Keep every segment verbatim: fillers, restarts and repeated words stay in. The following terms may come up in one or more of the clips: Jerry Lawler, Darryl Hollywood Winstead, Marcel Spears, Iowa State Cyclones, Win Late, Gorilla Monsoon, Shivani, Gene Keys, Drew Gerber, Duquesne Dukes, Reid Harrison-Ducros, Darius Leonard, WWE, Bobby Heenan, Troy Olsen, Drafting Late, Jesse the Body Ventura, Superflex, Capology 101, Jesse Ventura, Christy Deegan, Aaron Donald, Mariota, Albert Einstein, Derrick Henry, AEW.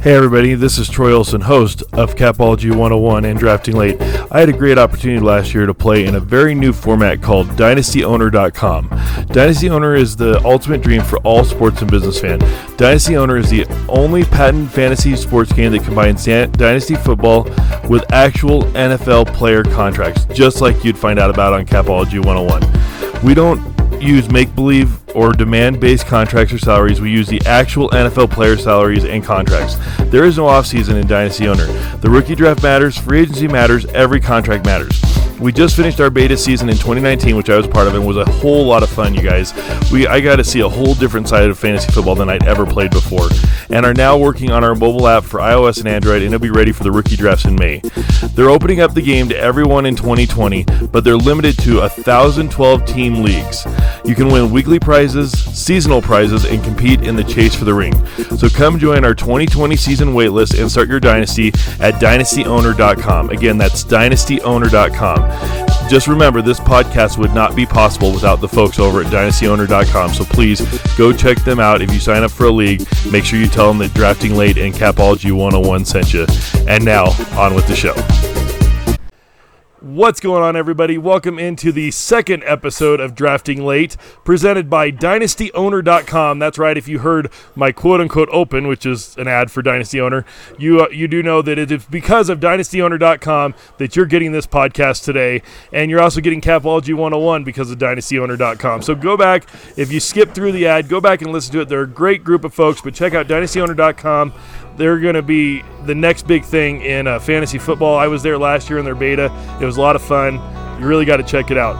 Hey everybody, this is Troy Olsen, host of Capology one oh one and Drafting Late. I had a great opportunity last year to play in a very new format called Dynasty Owner dot com. Dynasty Owner is the ultimate dream for all sports and business fans. Dynasty Owner is the only patent fantasy sports game that combines Dynasty football with actual N F L player contracts, just like you'd find out about on Capology one oh one. We don't use make-believe or demand-based contracts or salaries. We use the actual N F L player salaries and contracts. There is no offseason in Dynasty Owner. The rookie draft matters, free agency matters, every contract matters. We just finished our beta season in twenty nineteen, which I was part of, and was a whole lot of fun, you guys. We I got to see a whole different side of fantasy football than I'd ever played before, and are now working on our mobile app for iOS and Android, and it'll be ready for the rookie drafts in May. They're opening up the game to everyone in twenty twenty, but they're limited to one thousand twelve team leagues. You can win weekly prizes, seasonal prizes, and compete in the chase for the ring. So come join our twenty twenty season waitlist and start your dynasty at Dynasty Owner dot com. Again, that's Dynasty Owner dot com. Just remember, this podcast would not be possible without the folks over at Dynasty Owner dot com, so please go check them out. If you sign up for a league, make sure you tell them that Drafting Late and Capology one oh one sent you. And now, on with the show. What's going on, everybody? Welcome into the second episode of Drafting Late, presented by Dynasty Owner dot com. That's right, if you heard my quote-unquote open, which is an ad for Dynasty Owner, you uh, you do know that it's because of Dynasty Owner dot com that you're getting this podcast today, and you're also getting Capology one oh one because of Dynasty Owner dot com. So go back, if you skip through the ad, go back and listen to it. They're a great group of folks, but check out Dynasty Owner dot com. They're going to be the next big thing in uh, fantasy football. I was there last year in their beta. It was a lot of fun. You really got to check it out.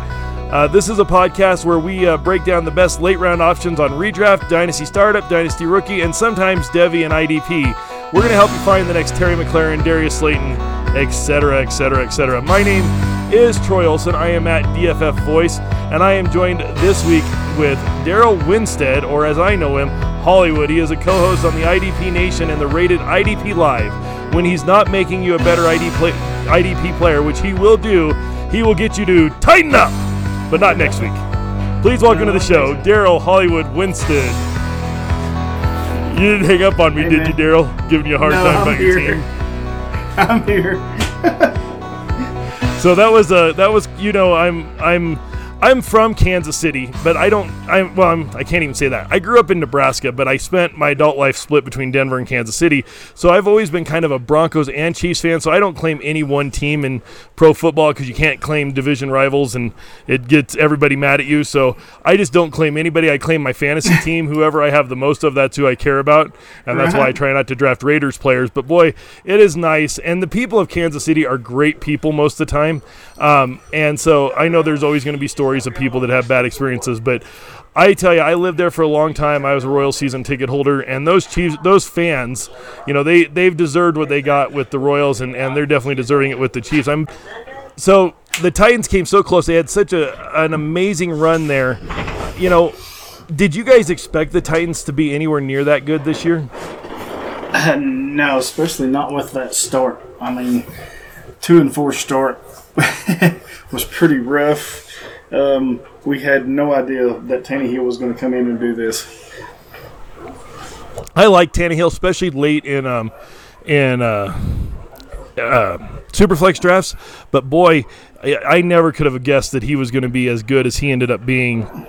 Uh, this is a podcast where we uh, break down the best late-round options on redraft, dynasty startup, dynasty rookie, and sometimes Devy and I D P. We're going to help you find the next Terry McLaurin, Darius Slayton, et cetera, et cetera, et cetera. My name is Troy Olsen. I am at D F F Voice, and I am joined this week with Darryl Winstead, or as I know him, Hollywood. He is a co-host on the I D P Nation and the Rated I D P Live. When he's not making you a better I D P player, which he will do, he will get you to tighten up, but not next week. Please welcome to the show, Darryl Hollywood Winstead. You didn't hang up on me, hey, did man. you, Darryl? Giving you a hard no, time I'm about here. your team. I'm here. So that was uh that was you know I'm I'm I'm from Kansas City, but I don't I'm well I'm, I can't even say that. I grew up in Nebraska, but I spent my adult life split between Denver and Kansas City. So I've always been kind of a Broncos and Chiefs fan. So I don't claim any one team in pro football because you can't claim division rivals and it gets everybody mad at you. So I just don't claim anybody. I claim my fantasy team, whoever I have the most of. That's who I care about, and that's why I try not to draft Raiders players. But boy, it is nice, and the people of Kansas City are great people most of the time. Um, and so I know there's always going to be stories of people that have bad experiences, but I tell you, I lived there for a long time. I was a Royal season ticket holder, and those Chiefs, those fans, you know, they they've deserved what they got with the Royals, and and they're definitely deserving it with the Chiefs. I'm so the Titans came so close. They had such a an amazing run there. You know, did you guys expect the Titans to be anywhere near that good this year? Uh, no, especially not with that start. I mean, two and four start was pretty rough. Um, we had no idea that Tannehill was going to come in and do this. I like Tannehill, especially late in um, in uh, uh, Superflex drafts. But, boy, I, I never could have guessed that he was going to be as good as he ended up being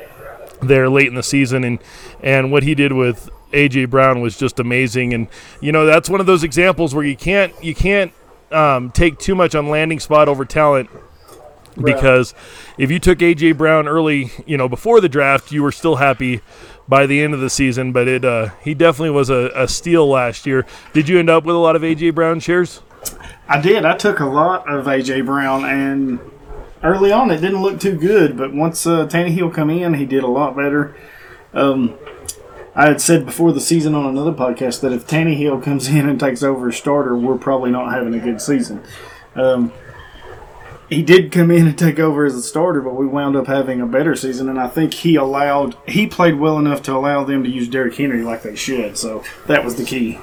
there late in the season. And, and what he did with A J Brown was just amazing. And, you know, that's one of those examples where you can't, you can't um, take too much on landing spot over talent. Because if you took A J Brown early, you know, before the draft, you were still happy by the end of the season. But it uh, he definitely was a, a steal last year. Did you end up with a lot of A J Brown shares? I did. I took a lot of A J Brown, and early on it didn't look too good. But once uh, Tannehill come in, he did a lot better. Um, I had said before the season on another podcast that if Tannehill comes in and takes over a starter, we're probably not having a good season. Um He did come in and take over as a starter, but we wound up having a better season, and I think he allowed he played well enough to allow them to use Derrick Henry like they should, so that was the key.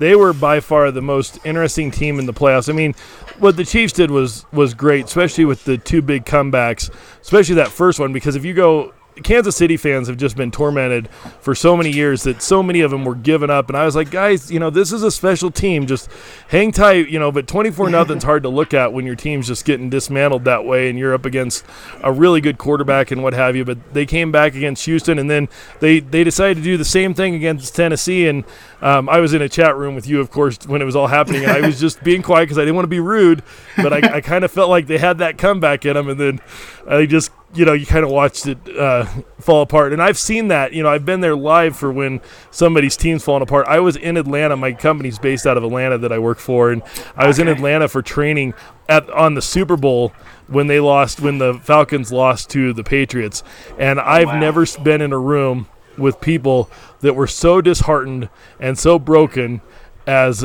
They were by far the most interesting team in the playoffs. I mean, what the Chiefs did was was great, especially with the two big comebacks, especially that first one, because if you go Kansas City fans have just been tormented for so many years that so many of them were giving up. And I was like, guys, you know, this is a special team. Just hang tight, you know, but twenty-four nothing's hard to look at when your team's just getting dismantled that way and you're up against a really good quarterback and what have you. But they came back against Houston, and then they, they decided to do the same thing against Tennessee. And um, I was in a chat room with you, of course, when it was all happening. And I was just being quiet because I didn't want to be rude, but I, I kind of felt like they had that comeback in them. And then I just, you know, you kind of watched it uh, fall apart. And I've seen that. You know, I've been there live for when somebody's team's falling apart. I was in Atlanta. My company's based out of Atlanta that I work for. And I was okay. in Atlanta for training at on the Super Bowl when they lost, when the Falcons lost to the Patriots. And I've wow. never been in a room with people that were so disheartened and so broken as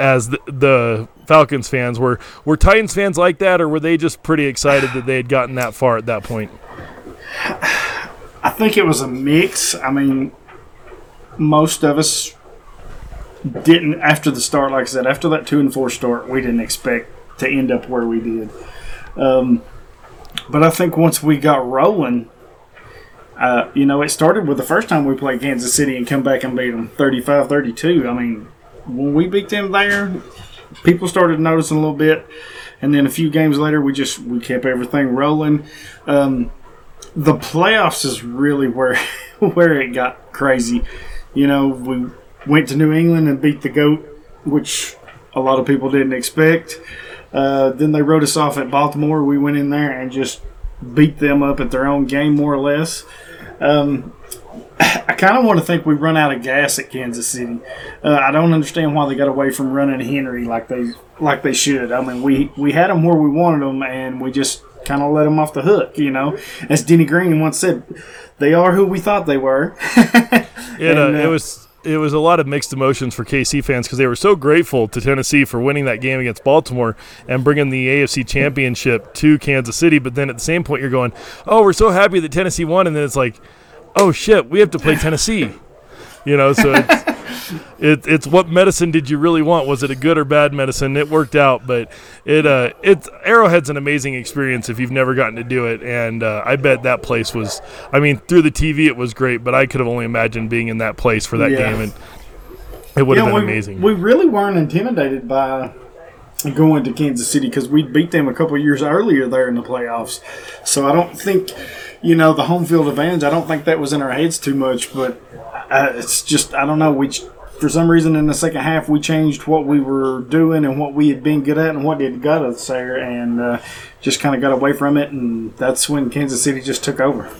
as the, the Falcons fans were. Were Titans fans like that, or were they just pretty excited that they had gotten that far at that point? I think it was a mix. I mean, most of us didn't, after the start, like I said, after that two and four start, we didn't expect to end up where we did. Um, but I think once we got rolling, uh, you know, it started with the first time we played Kansas City and come back and beat them thirty-five thirty-two. I mean, when we beat them there, people started noticing a little bit, and then a few games later, we just we kept everything rolling. Um, the playoffs is really where where it got crazy. You know, we went to New England and beat the GOAT, which a lot of people didn't expect. Uh, then they wrote us off at Baltimore. We went in there and just beat them up at their own game, more or less. Um, I kind of want to think we run out of gas at Kansas City. Uh, I don't understand why they got away from running Henry like they like they should. I mean, we, we had them where we wanted them, and we just kind of let them off the hook, you know. As Denny Green once said, they are who we thought they were. Yeah, and, uh, it was... It was a lot of mixed emotions for K C fans because they were so grateful to Tennessee for winning that game against Baltimore and bringing the A F C Championship to Kansas City. But then at the same point, you're going, oh, we're so happy that Tennessee won. And then it's like, oh, shit, we have to play Tennessee. You know, so it's, it, it's what medicine did you really want? Was it a good or bad medicine? It worked out, but it uh, it's Arrowhead's an amazing experience if you've never gotten to do it, and uh, I bet that place was, I mean, through the T V it was great, but I could have only imagined being in that place for that yeah. game, and it would yeah, have been we, amazing. We really weren't intimidated by going to Kansas City because we beat them a couple of years earlier there in the playoffs, so I don't think, you know, the home field advantage, I don't think that was in our heads too much, but uh, it's just, I don't know, we for some reason in the second half we changed what we were doing and what we had been good at and what had got us there, and uh, just kind of got away from it, and that's when Kansas City just took over.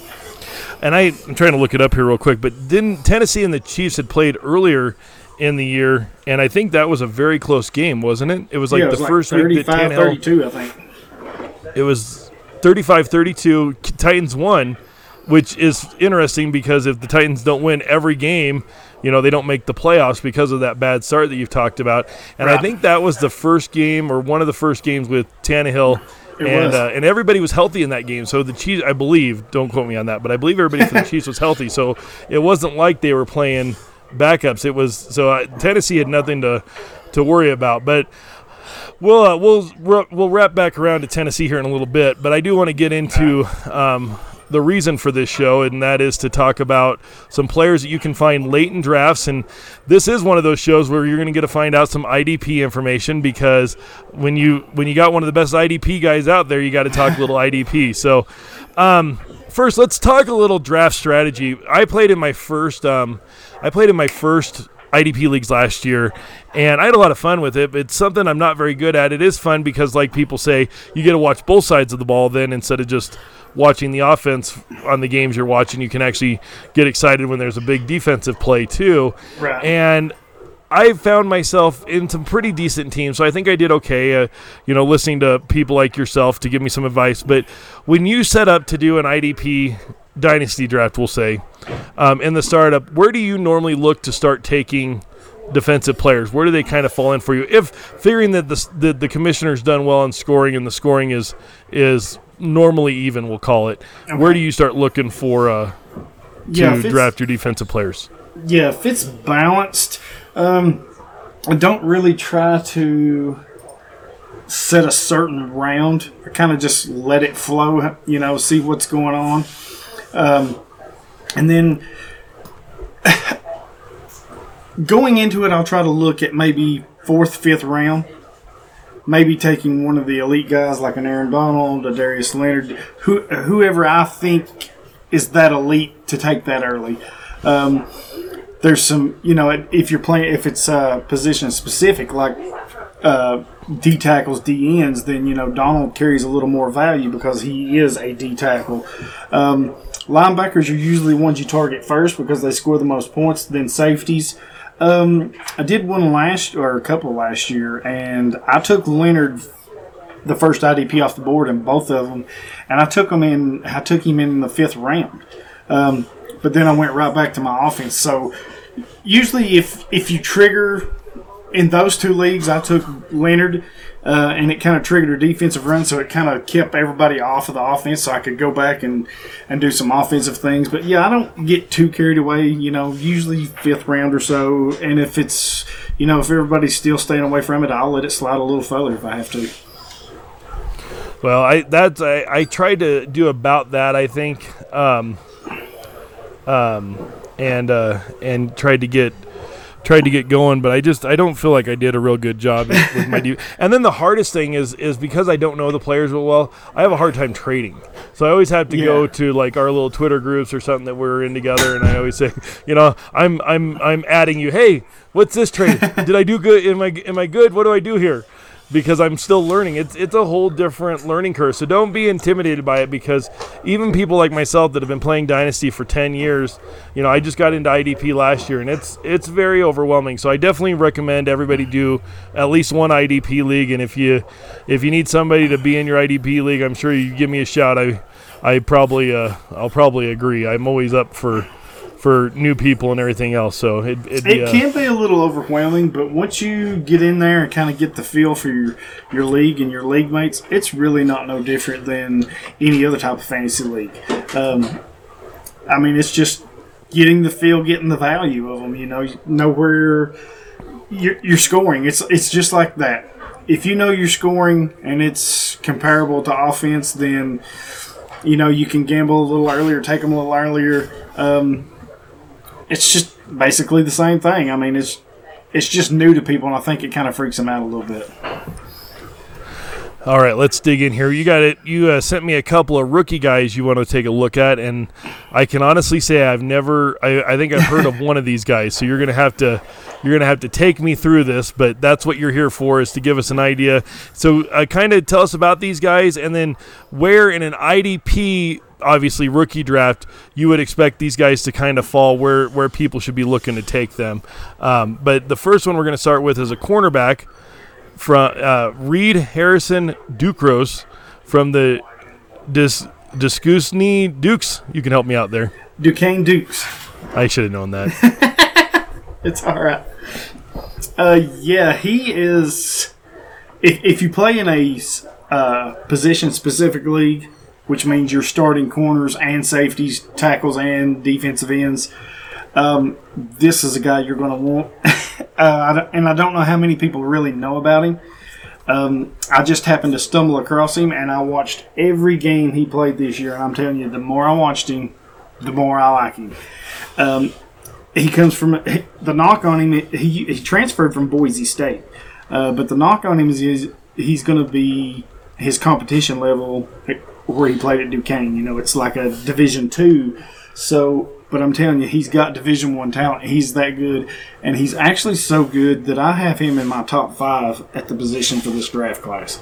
And I, I'm trying to look it up here real quick, but didn't Tennessee and the Chiefs had played earlier in the year, and I think that was a very close game, wasn't it? It was like yeah, it was the like first week that Tannehill... thirty-five thirty-two, I think. It was thirty-five thirty-two, Titans won, which is interesting because if the Titans don't win every game, you know, they don't make the playoffs because of that bad start that you've talked about. And right. I think that was the first game or one of the first games with Tannehill. It and uh, and everybody was healthy in that game. So the Chiefs, I believe, don't quote me on that, but I believe everybody for the Chiefs was healthy. So it wasn't like they were playing backups. It was so uh, Tennessee had nothing to, to worry about. But We'll uh, we'll we'll wrap back around to Tennessee here in a little bit, but I do want to get into um, the reason for this show, and that is to talk about some players that you can find late in drafts. And this is one of those shows where you're going to get to find out some I D P information because when you when you got one of the best I D P guys out there, you got to talk a little I D P. So um, first, let's talk a little draft strategy. I played in my first um, I played in my first. I D P leagues last year, and I had a lot of fun with it. It's something I'm not very good at. It is fun because, like people say, you get to watch both sides of the ball then instead of just watching the offense on the games you're watching. You can actually get excited when there's a big defensive play too. Right. And I found myself in some pretty decent teams, so I think I did okay, uh, you know, listening to people like yourself to give me some advice. But when you set up to do an I D P dynasty draft, we'll say, um, in the startup, where do you normally look to start taking defensive players? Where do they kind of fall in for you? If fearing that the the, the commissioner's done well in scoring and the scoring is is normally even, we'll call it, okay. Where do you start looking for uh, to yeah, draft your defensive players? Yeah, if it's balanced, um, I don't really try to set a certain round. I kind of just let it flow, you know, see what's going on. Um, and then going into it, I'll try to look at maybe fourth, fifth round, maybe taking one of the elite guys like an Aaron Donald, a Darius Leonard, who, whoever I think is that elite to take that early. Um, there's some, you know, if you're playing, if it's uh, position specific, like uh, D tackles, D ends, then, you know, Donald carries a little more value because he is a D tackle. Um, linebackers are usually ones you target first because they score the most points, then safeties. Um, I did one last, or a couple last year, and I took Leonard, the first I D P off the board, in both of them, and I took him in. I took him in the fifth round, um, but then I went right back to my offense. So usually, if if you trigger in those two leagues, I took Leonard, uh, and it kind of triggered a defensive run, so it kind of kept everybody off of the offense, so I could go back and and do some offensive things. But yeah, I don't get too carried away. You know, usually fifth round or so, and if it's, you know, if everybody's still staying away from it, I'll let it slide a little further if I have to. Well, I that's I, I tried to do about that, I think, um, um, and uh, and tried to get tried to get going, but I just I don't feel like I did a real good job with my de- And then the hardest thing is is because I don't know the players real well, I have a hard time trading. So I always have to yeah. go to like our little Twitter groups or something that we're in together, and I always say, you know, I'm I'm I'm adding you. Hey, what's this trade? Did I do good? Am I am I good? What do I do here? Because I'm still learning. It's it's a whole different learning curve. So don't be intimidated by it, because even people like myself that have been playing Dynasty for ten years, you know, I just got into I D P last year, and it's it's very overwhelming. So I definitely recommend everybody do at least one I D P league. And if you if you need somebody to be in your I D P league, I'm sure you give me a shout. I I probably uh I'll probably agree. I'm always up for for new people and everything else. So it it uh, can be a little overwhelming, but once you get in there and kind of get the feel for your, your league and your league mates, it's really not no different than any other type of fantasy league. Um, I mean, it's just getting the feel, getting the value of them, you know, you know where you're, you're scoring. It's, it's just like that. If you know you're scoring and it's comparable to offense, then, you know, you can gamble a little earlier, take them a little earlier. Um, It's just basically the same thing. I mean, it's it's just new to people, and I think it kind of freaks them out a little bit. All right, let's dig in here. You got it. You uh, sent me a couple of rookie guys you want to take a look at, and I can honestly say I've never. I, I think I've heard of one of these guys. So you're gonna have to you're gonna have to take me through this. But that's what you're here for, is to give us an idea. So uh, kind of tell us about these guys, and then where in an I D P. Obviously rookie draft, you would expect these guys to kind of fall where where people should be looking to take them. Um, but the first one we're going to start with is a cornerback from uh, Reid Harrison Ducros from the Dis- Duquesne Dukes. You can help me out there. Duquesne Dukes. I should have known that. It's all right. Uh, yeah, he is. If, if you play in a uh, position specific league, which means you're starting corners and safeties, tackles, and defensive ends. Um, this is a guy you're going to want. uh, and I don't know how many people really know about him. Um, I just happened to stumble across him, and I watched every game he played this year. And I'm telling you, the more I watched him, the more I like him. Um, he comes from – the knock on him, he, he transferred from Boise State. Uh, but the knock on him is he's, he's going to be – his competition level – where he played at Duquesne, you know, it's like a Division two. So, but I'm telling you, he's got Division one talent. He's that good, and he's actually so good that I have him in my top five at the position for this draft class.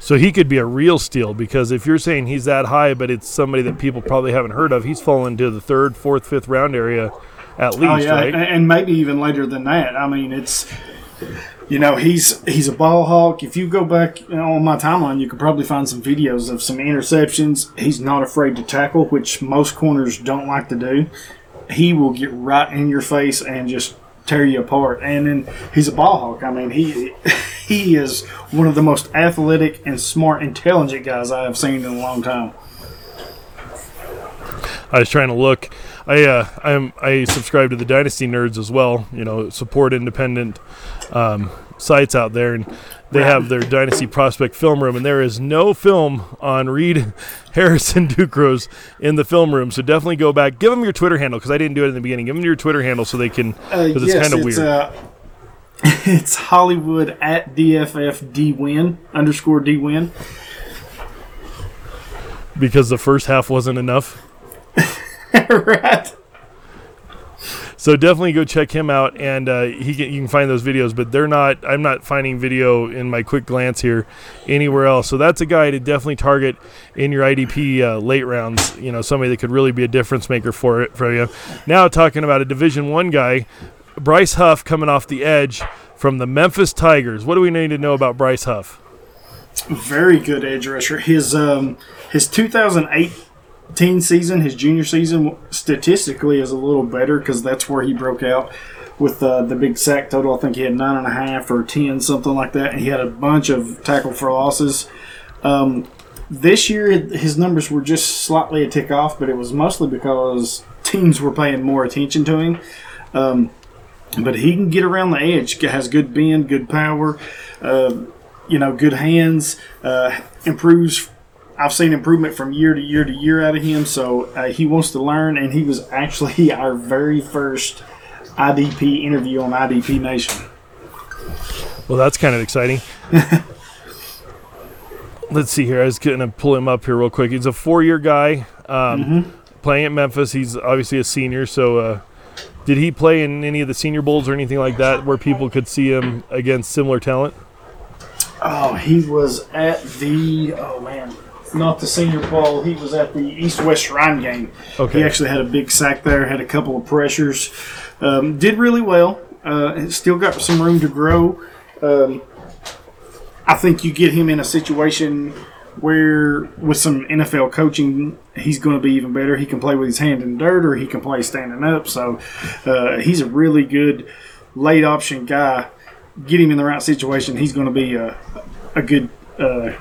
So he could be a real steal, because if you're saying he's that high, but it's somebody that people probably haven't heard of, he's fallen to the third, fourth, fifth round area at least, oh, yeah, right? And maybe even later than that. I mean, it's... You know, he's he's a ball hawk. If you go back, you know, on my timeline, you could probably find some videos of some interceptions. He's not afraid to tackle, which most corners don't like to do. He will get right in your face and just tear you apart. And then he's a ball hawk. I mean, he he is one of the most athletic and smart, intelligent guys I have seen in a long time. I was trying to look. I uh, I'm I subscribe to the Dynasty Nerds as well. You know, support independent um, sites out there, and they have their Dynasty Prospect Film Room, and there is no film on Reid Harrison Ducros in the film room, so definitely go back. Give them your Twitter handle, because I didn't do it in the beginning. Give them your Twitter handle so they can, because uh, it's yes, kind of weird. Uh, it's Hollywood at D F F D Win, underscore D Win. Because the first half wasn't enough. Right. So definitely go check him out, and uh, he can, you can find those videos. But they're not. I'm not finding video in my quick glance here anywhere else. So that's a guy to definitely target in your I D P uh, late rounds. You know, somebody that could really be a difference maker for it for you. Now talking about a Division One guy, Bryce Huff coming off the edge from the Memphis Tigers. What do we need to know about Bryce Huff? Very good edge rusher. His um his two thousand eight. Teen season, his junior season, statistically is a little better because that's where he broke out with uh, the big sack total. I think he had nine and a half or ten, something like that. And he had a bunch of tackle for losses. Um, this year, his numbers were just slightly a tick off, but it was mostly because teams were paying more attention to him. Um, but he can get around the edge. Has good bend, good power, uh, you know, good hands. Uh, improves. I've seen improvement from year to year to year out of him, so uh, he wants to learn, and he was actually our very first I D P interview on I D P Nation. Well, that's kind of exciting. Let's see here. I was going to pull him up here real quick. He's a four-year guy um, mm-hmm. playing at Memphis. He's obviously a senior, so uh, did he play in any of the Senior Bowls or anything like that where people could see him against similar talent? Oh, he was at the – oh, man. Not the Senior Bowl. He was at the East-West Shrine game. Okay. He actually had a big sack there, had a couple of pressures. Um, did really well. Uh, still got some room to grow. Um, I think you get him in a situation where with some N F L coaching, he's going to be even better. He can play with his hand in the dirt or he can play standing up. So uh, he's a really good late option guy. Get him in the right situation, he's going to be a, a good uh,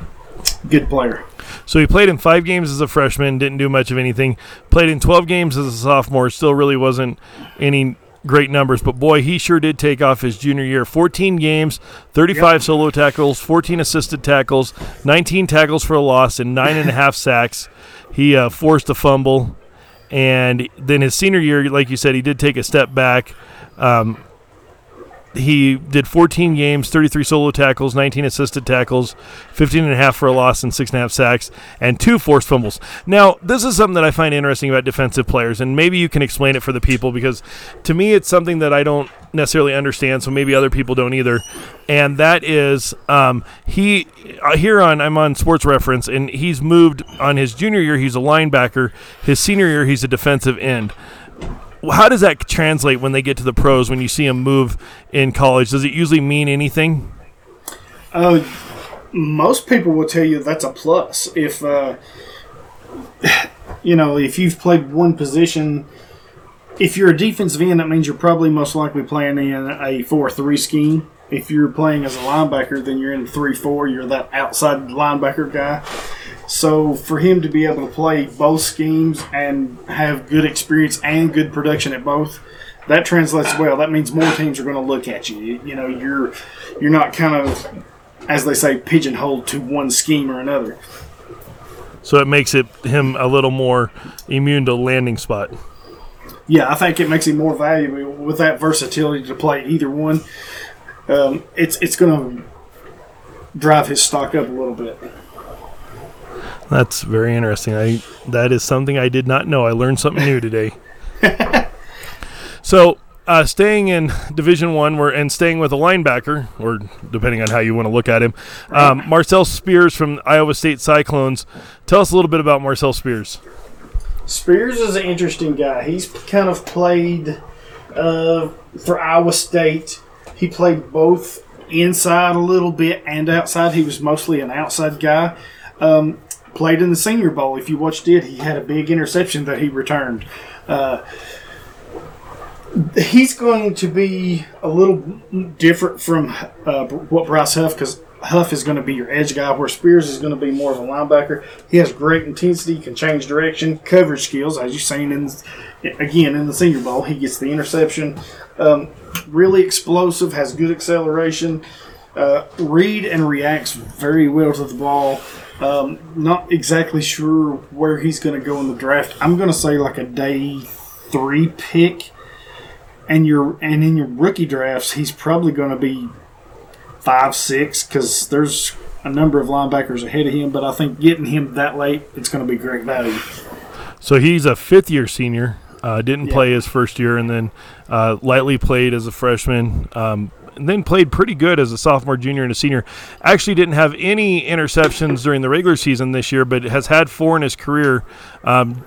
good player. So he played in five games as a freshman, didn't do much of anything. Played in twelve games as a sophomore, still really wasn't any great numbers. But, boy, he sure did take off his junior year. fourteen games, thirty-five yep. solo tackles, fourteen assisted tackles, nineteen tackles for a loss, and nine and a half sacks. He uh, forced a fumble. And then his senior year, like you said, he did take a step back. Um, he did fourteen games, thirty-three solo tackles, nineteen assisted tackles, fifteen and a half for a loss, and six and a half sacks, and two forced fumbles. Now, this is something that I find interesting about defensive players, and maybe you can explain it for the people, because to me it's something that I don't necessarily understand, so maybe other people don't either. And that is, um, he here on I'm on Sports Reference, and he's moved on his junior year. He's a linebacker. His senior year, he's a defensive end. How does that translate when they get to the pros, when you see them move in college? Does it usually mean anything? Uh, most people will tell you that's a plus. If, uh, you know, if you've played one position, if you're a defensive end, that means you're probably most likely playing in a four three scheme. If you're playing as a linebacker, then you're in three four. You're that outside linebacker guy. So for him to be able to play both schemes and have good experience and good production at both, that translates well. That means more teams are going to look at you. You know, you're you're not kind of, as they say, pigeonholed to one scheme or another. So it makes it him a little more immune to landing spot. Yeah, I think it makes him more valuable with that versatility to play either one. Um, it's it's going to drive his stock up a little bit. That's very interesting. I that is something I did not know. I learned something new today. So, uh, staying in Division One, we're and staying with a linebacker, or depending on how you want to look at him, um, Marcel Spears from Iowa State Cyclones. Tell us a little bit about Marcel Spears. Spears is an interesting guy. He's kind of played uh, for Iowa State. He played both inside a little bit and outside. He was mostly an outside guy. Um, Played in the Senior Bowl. If you watched it, he had a big interception that he returned. Uh, he's going to be a little different from uh, what Bryce Huff, because Huff is going to be your edge guy, where Spears is going to be more of a linebacker. He has great intensity, can change direction, coverage skills, as you've seen, in, again, in the Senior Bowl. He gets the interception. Um, really explosive, has good acceleration. uh, read and reacts very well to the ball. Um, not exactly sure where he's going to go in the draft. I'm going to say like a day three pick. And your and in your rookie drafts, he's probably going to be five, six, because there's a number of linebackers ahead of him. But I think getting him that late, it's going to be great value. So he's a fifth-year senior. Uh, didn't yeah. play his first year, and then uh, lightly played as a freshman. Um, and then played pretty good as a sophomore, junior, and a senior. Actually didn't have any interceptions during the regular season this year, but has had four in his career. Um,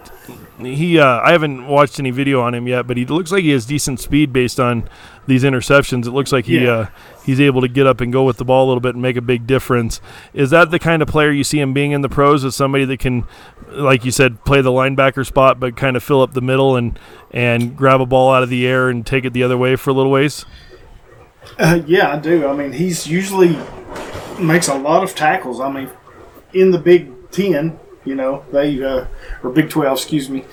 he, uh, I haven't watched any video on him yet, but he looks like he has decent speed based on these interceptions. It looks like he yeah. uh, he's able to get up and go with the ball a little bit and make a big difference. Is that the kind of player you see him being in the pros, as somebody that can, like you said, play the linebacker spot but kind of fill up the middle and, and grab a ball out of the air and take it the other way for a little ways? Uh, yeah, I do. I mean, he's usually makes a lot of tackles. I mean, in the Big Ten, you know, they uh, or Big Twelve, excuse me,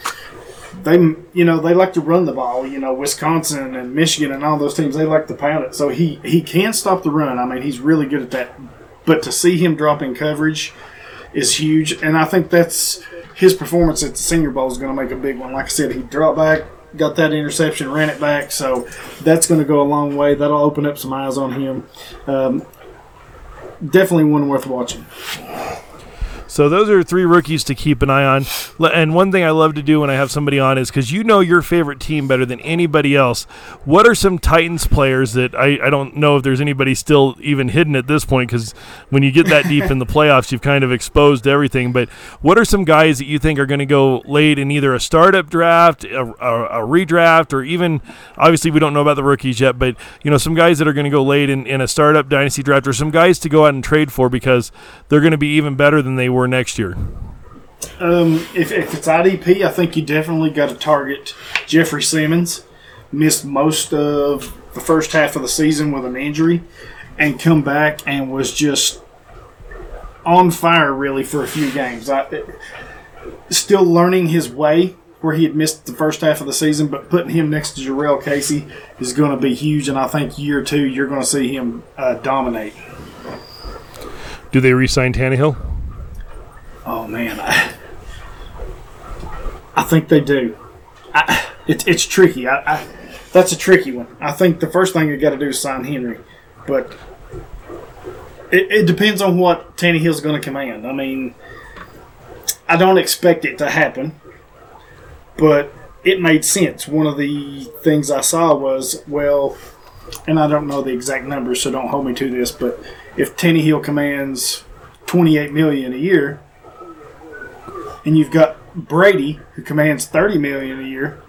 they you know they like to run the ball. You know, Wisconsin and Michigan and all those teams, they like to pound it. So he he can stop the run. I mean, he's really good at that. But to see him drop in coverage is huge, and I think that's his performance at the Senior Bowl is going to make a big one. Like I said, he dropped back. Got that interception, ran it back, so that's going to go a long way. That'll open up some eyes on him. Um, definitely one worth watching. So those are three rookies to keep an eye on. And one thing I love to do when I have somebody on is, because you know your favorite team better than anybody else, what are some Titans players that I, I don't know if there's anybody still even hidden at this point, because when you get that deep in the playoffs, you've kind of exposed everything. But what are some guys that you think are going to go late in either a startup draft, a, a, a redraft, or even obviously we don't know about the rookies yet, but you know some guys that are going to go late in, in a startup dynasty draft, or some guys to go out and trade for because they're going to be even better than they were were next year? Um, if, if it's I D P, I think you definitely got to target Jeffrey Simmons. Missed most of the first half of the season with an injury and come back and was just on fire really for a few games. I, still learning his way where he had missed the first half of the season, but putting him next to Jarrell Casey is going to be huge, and I think year two you're going to see him uh, dominate. Do they re-sign Tannehill? Oh, man, I, I think they do. I, it, it's tricky. I, I, that's a tricky one. I think the first thing you got to do is sign Henry. But it, it depends on what Tannehill's going to command. I mean, I don't expect it to happen, but it made sense. One of the things I saw was, well, and I don't know the exact numbers, so don't hold me to this, but if Tannehill commands twenty-eight million dollars a year, and you've got Brady, who commands thirty million dollars a year.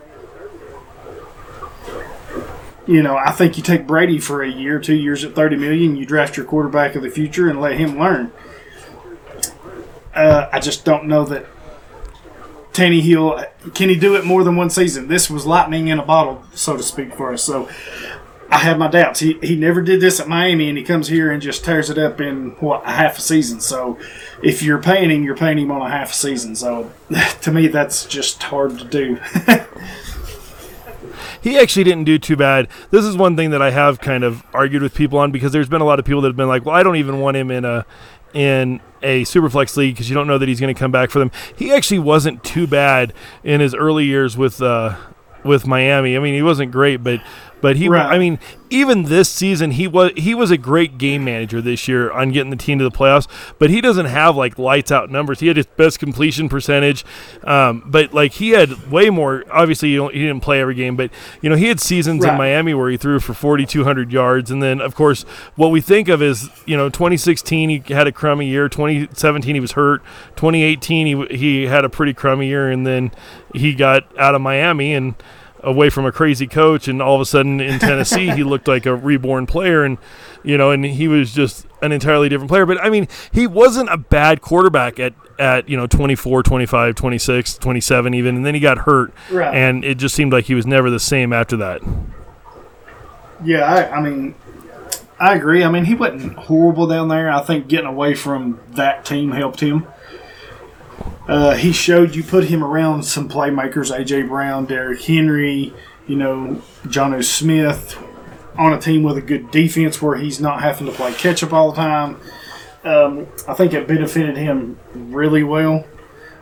You know, I think you take Brady for a year, two years at thirty million dollars, you draft your quarterback of the future and let him learn. Uh, I just don't know that Tannehill, can he do it more than one season? This was lightning in a bottle, so to speak, for us. So I have my doubts. He he never did this at Miami, and he comes here and just tears it up in, what, a half a season. So if you're paying him, you're paying him on a half a season. So to me, that's just hard to do. He actually didn't do too bad. This is one thing that I have kind of argued with people on, because there's been a lot of people that have been like, well, I don't even want him in a in a Superflex league because you don't know that he's going to come back for them. He actually wasn't too bad in his early years with uh, with Miami. I mean, he wasn't great, but – But he, right. I mean, even this season, he was he was a great game manager this year on getting the team to the playoffs. But he doesn't have like lights out numbers. He had his best completion percentage, um, but like he had way more. Obviously, you don't, he didn't play every game, but you know he had seasons right. in Miami where he threw for forty-two hundred yards, and then of course what we think of is you know twenty sixteen he had a crummy year, twenty seventeen he was hurt, twenty eighteen he he had a pretty crummy year, and then he got out of Miami and away from a crazy coach, and all of a sudden in Tennessee he looked like a reborn player, and you know and he was just an entirely different player. But I mean, he wasn't a bad quarterback at at you know twenty-four, twenty-five, twenty-six, twenty-seven even, and then he got hurt right. and it just seemed like he was never the same after that. Yeah, I, I mean I agree. I mean, he wasn't horrible down there. I think getting away from that team helped him. Uh, he showed you put him around some playmakers, A J Brown, Derrick Henry, you know, Jonnu Smith, on a team with a good defense where he's not having to play catch-up all the time. Um, I think it benefited him really well.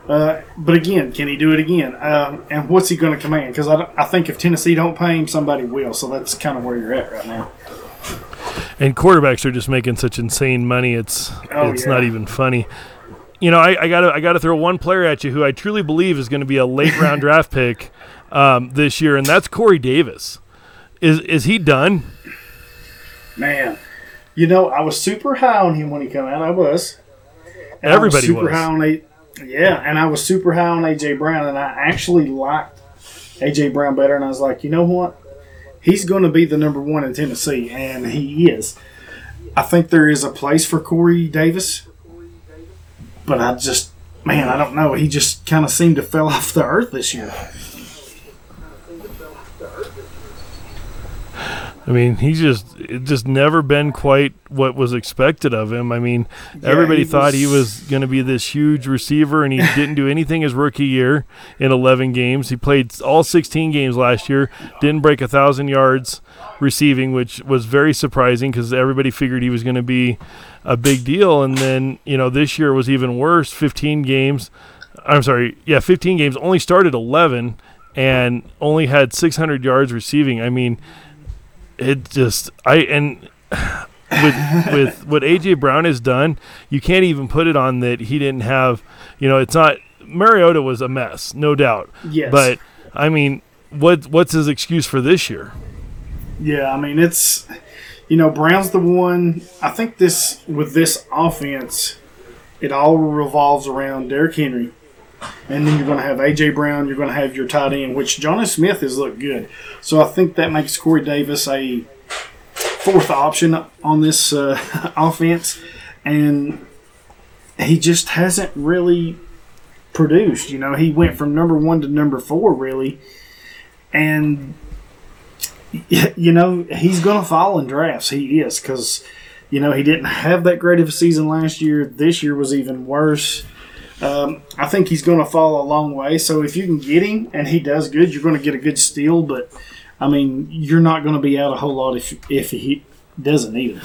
Uh, but again, can he do it again? Uh, and what's he going to command? Because I, I think if Tennessee don't pay him, somebody will. So that's kind of where you're at right now. And quarterbacks are just making such insane money. It's oh, it's yeah. not even funny. You know, I, I gotta I gotta throw one player at you who I truly believe is going to be a late round draft pick um, this year, and that's Corey Davis. Is is he done? Man, you know, I was super high on him when he came out. I was. And Everybody I was. Super was. high on a, yeah, and I was super high on A J Brown, and I actually liked A J Brown better, and I was like, you know what? He's going to be the number one in Tennessee, and he is. I think there is a place for Corey Davis, but I just, man, I don't know. He just kind of seemed to fell off the earth this year. I mean, he's just it just never been quite what was expected of him. I mean, yeah, everybody he thought was, he was going to be this huge receiver, and he didn't do anything his rookie year in eleven games. He played all sixteen games last year, didn't break one thousand yards receiving, which was very surprising because everybody figured he was going to be a big deal. And then, you know, this year was even worse, fifteen games. I'm sorry, yeah, fifteen games, only started eleven and only had six hundred yards receiving. I mean, It just I and with with what A J Brown has done, you can't even put it on that he didn't have. You know, it's not Mariota was a mess, no doubt. Yes, but I mean, what what's his excuse for this year? Yeah, I mean it's you know Brown's the one. I think this with this offense, it all revolves around Derrick Henry, and then you're going to have A J Brown. You're going to have your tight end, which Jonnu Smith has looked good. So I think that makes Corey Davis a fourth option on this uh, offense, and he just hasn't really produced. You know, he went from number one to number four, really, and you know he's going to fall in drafts. He is because you know he didn't have that great of a season last year. This year was even worse. Um, I think he's going to fall a long way. So if you can get him and he does good, you're going to get a good steal. But, I mean, you're not going to be out a whole lot if if he doesn't either.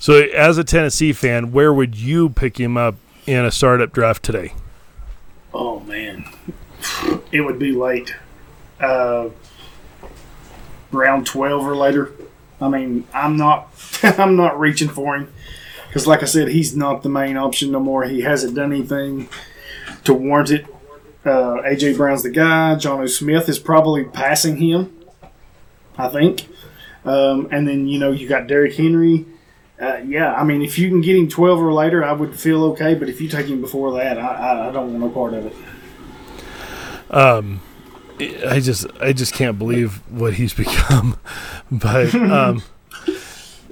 So as a Tennessee fan, where would you pick him up in a startup draft today? Oh, man. It would be late. Uh, round twelve or later. I mean, I'm not I'm not reaching for him. Because, like I said, he's not the main option no more. He hasn't done anything to warrant it. Uh, A J Brown's the guy. Jonnu Smith is probably passing him, I think. Um, and then, you know, you got Derrick Henry. Uh, yeah, I mean, if you can get him twelve or later, I would feel okay. But if you take him before that, I, I, I don't want no part of it. Um, I just, I just can't believe what he's become. But um,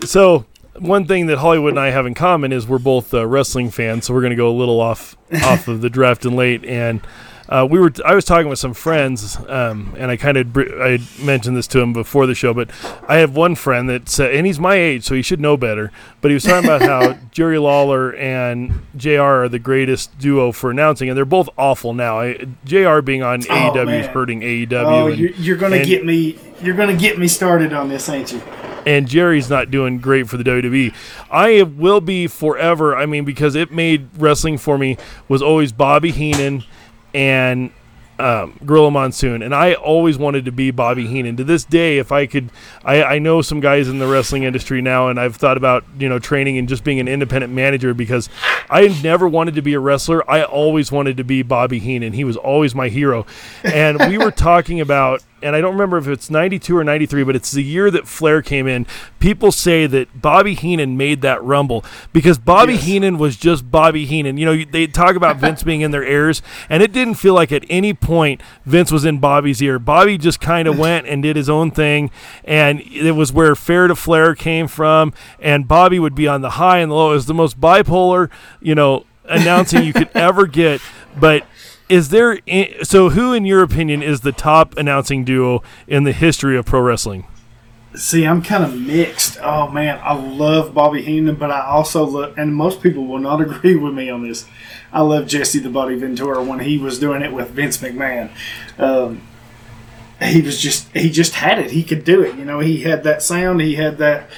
so. One thing that Hollywood and I have in common is we're both uh, wrestling fans, so we're going to go a little off off of the draft and late. And uh, we were I was talking with some friends, um, and I kind of br- I mentioned this to him before the show, but I have one friend that's uh, and he's my age, so he should know better. But he was talking about how Jerry Lawler and J R are the greatest duo for announcing, and they're both awful now. I, J R being on oh, A E W is hurting A E W. Oh, and, you're, you're going to get me. You're going to get me started on this, ain't you? And Jerry's not doing great for the W W E. I will be forever. I mean, because it made wrestling for me was always Bobby Heenan and um, Gorilla Monsoon. And I always wanted to be Bobby Heenan. To this day, if I could, I, I know some guys in the wrestling industry now, and I've thought about, you know, training and just being an independent manager because I never wanted to be a wrestler. I always wanted to be Bobby Heenan. He was always my hero. And we were talking about, and I don't remember if it's ninety-two or ninety-three, but it's the year that Flair came in. People say that Bobby Heenan made that rumble because Bobby yes. Heenan was just Bobby Heenan. You know, they talk about Vince being in their ears, and it didn't feel like at any point Vince was in Bobby's ear. Bobby just kind of went and did his own thing, and it was where Fair to Flair came from, and Bobby would be on the high and the low. It was the most bipolar, you know, announcing you could ever get, but Is there so? Who, in your opinion, is the top announcing duo in the history of pro wrestling? See, I'm kind of mixed. Oh man, I love Bobby Heenan, but I also love, and most people will not agree with me on this. I love Jesse the Body Ventura when he was doing it with Vince McMahon. Um, he was just he just had it. He could do it. You know, he had that sound. He had that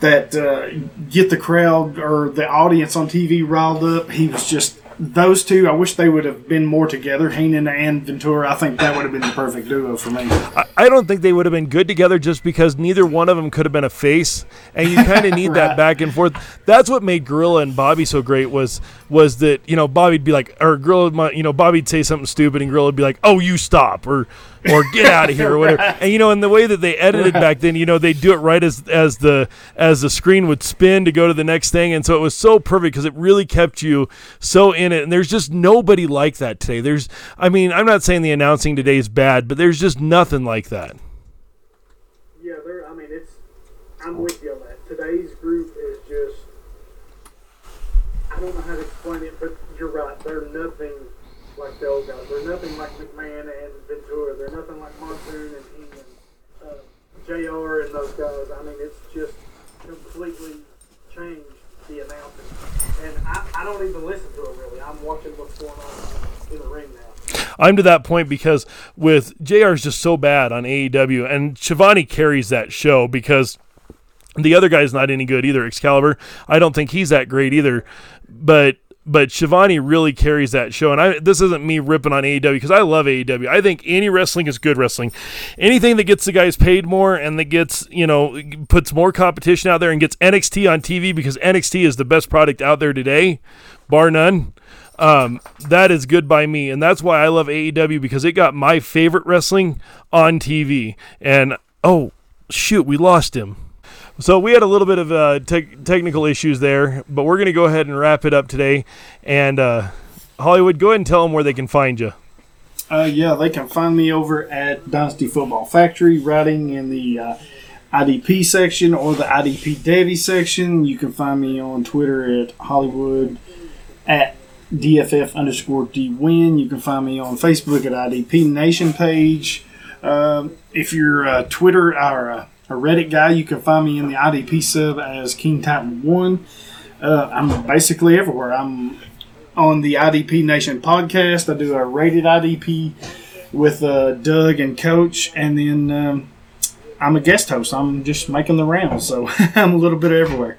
that uh, get the crowd or the audience on T V riled up. He was just those two. I wish they would have been more together, Heenan and Ventura. I think that would have been the perfect duo for me. I, I don't think they would have been good together just because neither one of them could have been a face, and you kind of need right. that back and forth. That's what made Gorilla and Bobby so great was was that, you know, Bobby'd be like, or Gorilla, you know, Bobby'd say something stupid, and Gorilla'd be like, "Oh, you stop," or or "Get out of here," or whatever. And you know, in the way that they edited right. back then, you know, they do it right as as the as the screen would spin to go to the next thing, and so it was so perfect because it really kept you so in it. And there's just nobody like that today. There's, I mean, I'm not saying the announcing today is bad, but there's just nothing like that. Yeah, there. I mean, it's. I'm with you on that. Today's group is just. I don't know how to explain it, but you're right. They're nothing like the old guys. They're nothing like McMahon and Ventura. They're nothing like Monsoon and Heenan, uh, J R and those guys. I mean, it's just completely changed the announcing. And I, I don't even listen to it, really. I'm watching what's going on in the ring now. I'm to that point because with J R's just so bad on A E W, and Shivani carries that show because the other guy's not any good either, Excalibur. I don't think he's that great either, but... But Shivani really carries that show, and I, this isn't me ripping on A E W because I love A E W. I think any wrestling is good wrestling. Anything that gets the guys paid more and that gets, you know, puts more competition out there and gets N X T on T V because N X T is the best product out there today, bar none. Um, that is good by me, and that's why I love A E W because it got my favorite wrestling on T V. And oh shoot, we lost him. So we had a little bit of uh, te- technical issues there, but we're going to go ahead and wrap it up today. And uh, Hollywood, go ahead and tell them where they can find you. Uh, yeah, they can find me over at Dynasty Football Factory, writing in the uh, I D P section or the I D P Davy section. You can find me on Twitter at Hollywood at D F F underscore DWin. You can find me on Facebook at I D P Nation page. Uh, if you're uh, Twitter or uh, a Reddit guy, you can find me in the I D P sub as King Titan one. Uh, I'm basically everywhere. I'm on the I D P Nation podcast. I do a Rated I D P with uh, Doug and Coach, and then um, I'm a guest host. I'm just making the rounds, so I'm a little bit everywhere.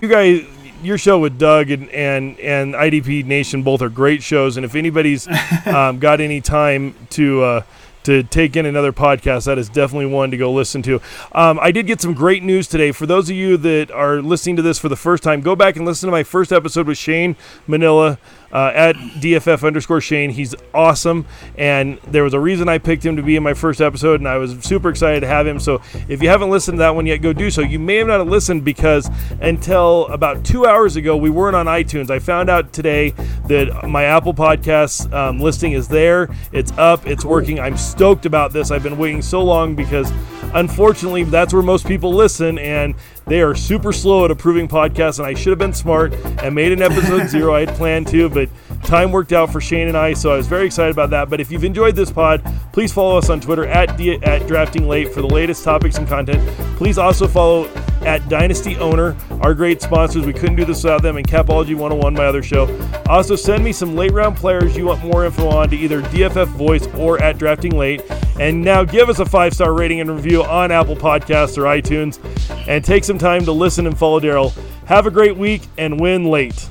You guys... Your show with Doug and, and, and I D P Nation both are great shows, and if anybody's um, got any time to uh, to take in another podcast, that is definitely one to go listen to. Um, I did get some great news today. For those of you that are listening to this for the first time, go back and listen to my first episode with Shane Manila uh, at D F F underscore Shane. He's awesome, and there was a reason I picked him to be in my first episode, and I was super excited to have him. So if you haven't listened to that one yet, go do so. You may have not listened because until about two hours ago, we weren't on iTunes. I found out today that my Apple Podcasts um, listing is there. It's up. It's working. I'm stoked about this. I've been waiting so long because unfortunately that's where most people listen, and they are super slow at approving podcasts, and I should have been smart and made an episode zero. I had planned to, but time worked out for Shane and I, so I was very excited about that. But if you've enjoyed this pod, please follow us on Twitter at, D- at Drafting Late for the latest topics and content. Please also follow at Dynasty Owner, our great sponsors. We couldn't do this without them, and Capology one oh one, my other show. Also, send me some late round players you want more info on to either D F F Voice or at Drafting Late. And now give us a five-star rating and review on Apple Podcasts or iTunes, and take some time to listen and follow Darryl. Have a great week and win late.